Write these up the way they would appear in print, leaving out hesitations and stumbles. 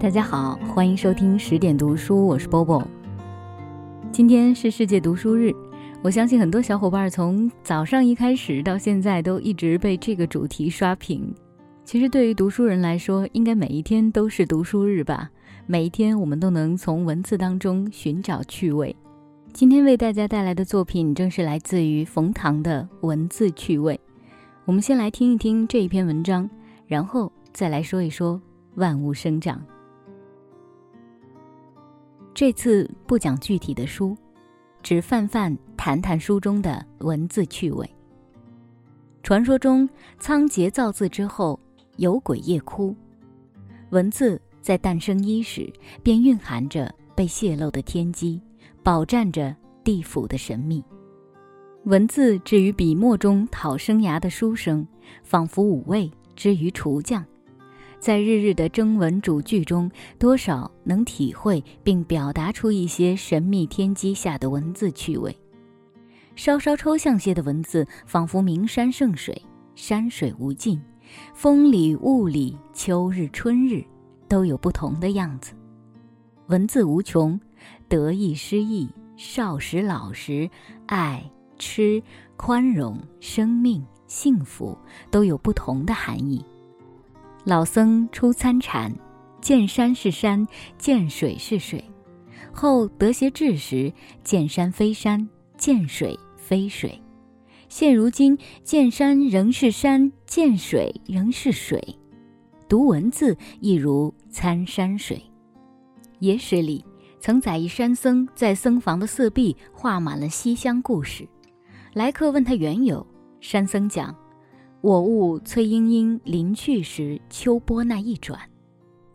大家好，欢迎收听10点读书，我是 Bobo。 今天是世界读书日，我相信很多小伙伴从早上一开始到现在都一直被这个主题刷屏。其实对于读书人来说，应该每一天都是读书日吧，每一天我们都能从文字当中寻找趣味。今天为大家带来的作品正是来自于冯唐的文字趣味。我们先来听一听这一篇文章，然后再来说一说万物生长。这次不讲具体的书，只泛泛谈谈书中的文字趣味。传说中仓颉造字之后，有鬼夜哭，文字在诞生伊始便蕴含着被泄露的天机，饱蘸着地府的神秘。文字至于笔墨中讨生涯的书生，仿佛五味之于厨匠，在日日的征文煮句中，多少能体会并表达出一些神秘天机下的文字趣味。稍稍抽象些的文字，仿佛名山圣水，山水无尽，风里雾里，秋日春日，都有不同的样子。文字无穷，得意失意，少时老时，爱吃宽容，生命幸福，都有不同的含义。老僧出参禅，见山是山，见水是水，后得些智识，见山非山，见水非水，现如今见山仍是山，见水仍是水。读文字亦如参山水。野史里曾载一山僧在僧房的四壁画满了西厢故事，来客问他缘由，山僧讲：我悟崔莺莺临去时秋波那一转。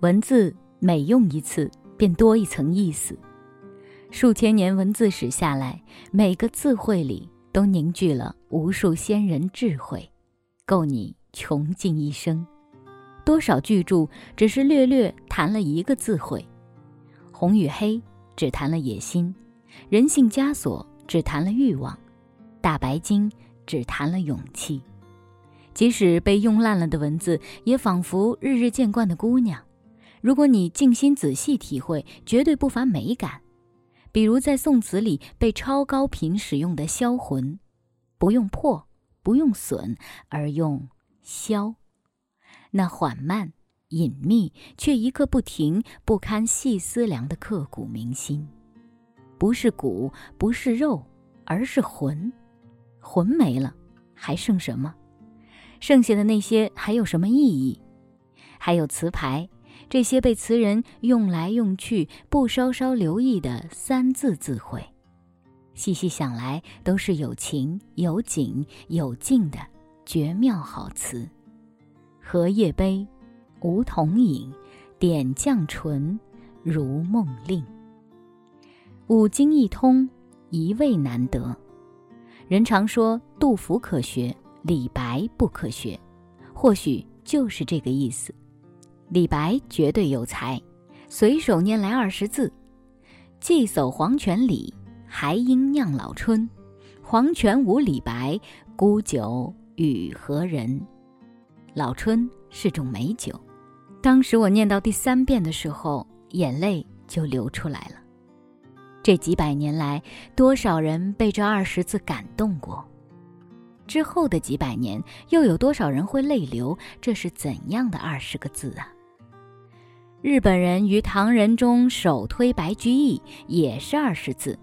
文字每用一次便多一层意思，数千年文字史下来，每个字汇里都凝聚了无数先人智慧，够你穷尽一生。多少巨著只是略略谈了一个字汇，红与黑只谈了野心，人性枷锁只谈了欲望，大白鲸只谈了勇气。即使被用烂了的文字，也仿佛日日见惯的姑娘，如果你静心仔细体会，绝对不乏美感。比如在宋词里被超高频使用的销魂，不用破，不用损，而用销，那缓慢隐秘却一刻不停，不堪细思量的刻骨铭心。不是骨，不是肉，而是魂。魂没了，还剩什么？剩下的那些还有什么意义？还有词牌，这些被词人用来用去不稍稍留意的三字字汇，细细想来都是有情有景有境的绝妙好词。荷叶杯，梧桐影，点绛唇，如梦令。五经一通，一味难得。人常说杜甫可学，李白不可学，或许就是这个意思。李白绝对有才，随手拈来20字：寄叟黄泉里，还应酿老春。黄泉无李白，孤酒与何人？老春是种美酒。当时我念到第3遍的时候，眼泪就流出来了。这几百年来，多少人被这20字感动过？之后的几百年，又有多少人会泪流？这是怎样的20个字啊！日本人于唐人中首推白居易，也是20字：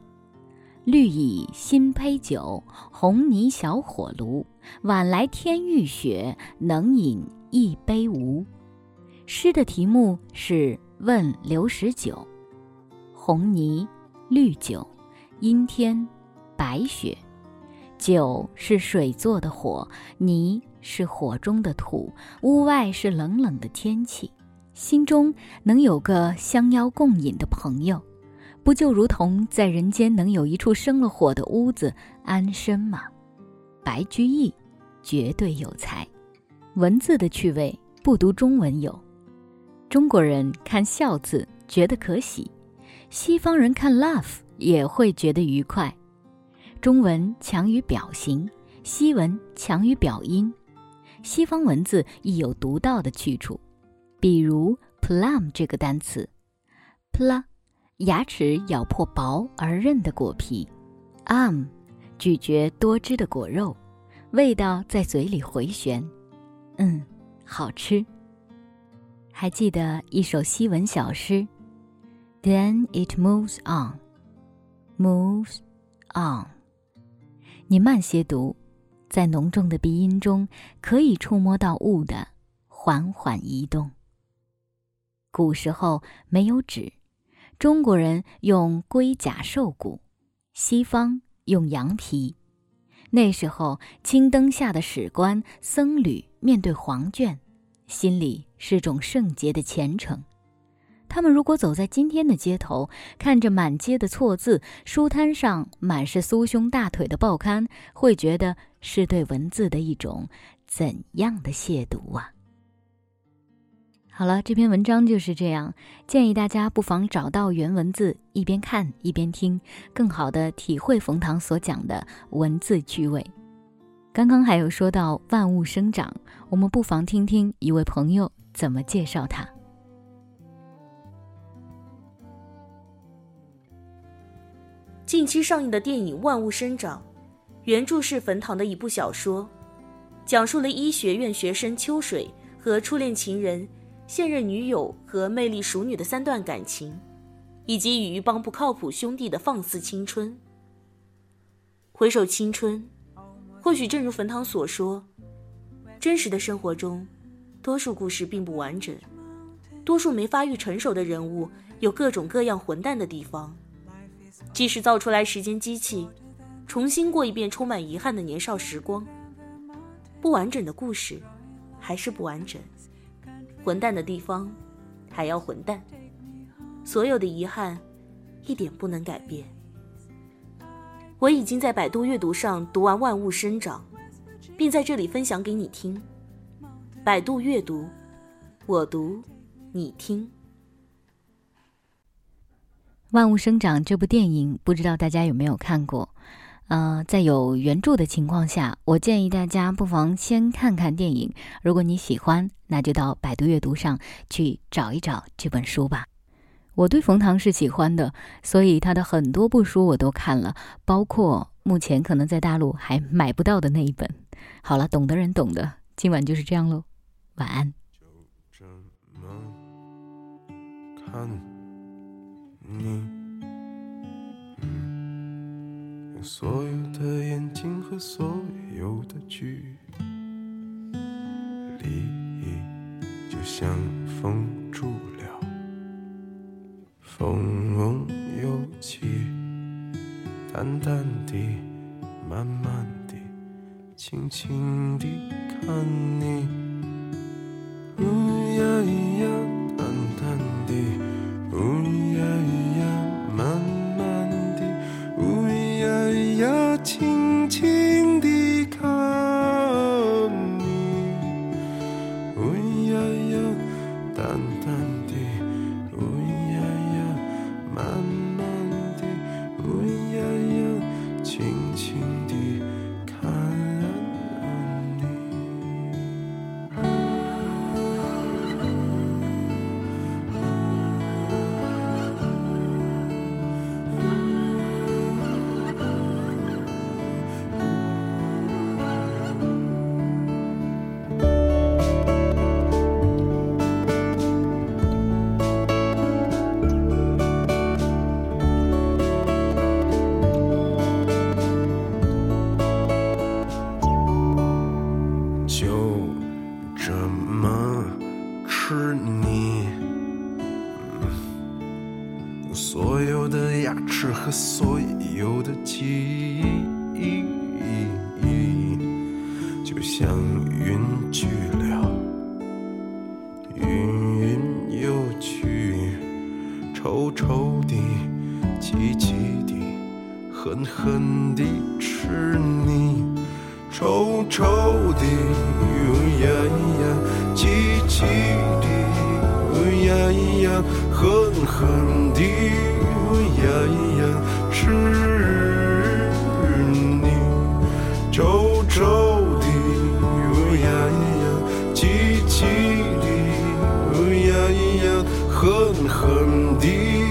绿蚁新醅酒，红泥小火炉。晚来天欲雪，能饮一杯无？诗的题目是《问刘十九》：红泥、绿酒、阴天、白雪。酒是水做的火，泥是火中的土，屋外是冷冷的天气，心中能有个相邀共饮的朋友，不就如同在人间能有一处生了火的屋子安身吗？白居易绝对有才。文字的趣味不独中文有，中国人看笑字觉得可喜，西方人看 laugh 也会觉得愉快。中文强于表形，西文强于表音，西方文字亦有独到的去处，比如 plum 这个单词 pl 牙齿咬破薄而韧的果皮 咀嚼多汁的果肉，味道在嘴里回旋，好吃。还记得一首西文小诗 Then it moves on Moves on 你慢些读，在浓重的鼻音中可以触摸到物的缓缓移动。古时候没有纸，中国人用龟甲兽骨，西方用羊皮。那时候青灯下的史官僧侣面对黄卷，心里是种圣洁的虔诚。他们如果走在今天的街头，看着满街的错字，书摊上满是酥胸大腿的报刊，会觉得是对文字的一种怎样的亵渎啊。好了，这篇文章就是这样，建议大家不妨找到原文字，一边看一边听，更好地体会冯唐所讲的文字趣味。刚刚还有说到万物生长，我们不妨听听一位朋友怎么介绍它。近期上映的电影《万物生长》，原著是冯唐的一部小说，讲述了医学院学生秋水和初恋情人、现任女友和魅力熟女的三段感情，以及与一帮不靠谱兄弟的放肆青春。回首青春，或许正如冯唐所说，真实的生活中，多数故事并不完整，多数没发育成熟的人物有各种各样混蛋的地方，即使造出来时间机器，重新过一遍充满遗憾的年少时光，不完整的故事还是不完整，混蛋的地方还要混蛋，所有的遗憾一点不能改变。我已经在百度阅读上读完《万物生长》，并在这里分享给你听。百度阅读，我读你听。《万物生长》这部电影不知道大家有没有看过，在有原著的情况下，我建议大家不妨先看看电影，如果你喜欢，那就到百度阅读上去找一找这本书吧。我对冯唐是喜欢的，所以他的很多部书我都看了，包括目前可能在大陆还买不到的那一本。好了，懂的人懂的，今晚就是这样咯，晚安。就这么看你，我所有的眼睛和所有的距离，就像风住了，风梦有期，淡淡地慢慢地轻轻地看你，呀呀淡淡地，呀呀慢慢地，呀呀轻轻地看你，呀呀淡淡地，呀呀慢慢地，呀呀轻轻地看你。所有的牙齿和所有的记忆，就像云去了，云云又去，稠稠地，急急地，狠狠地吃你，稠稠地，呀呀，急急地，呀呀，狠狠地。呀呀吃你，稠稠地，呀呀急急地，呀呀狠狠地。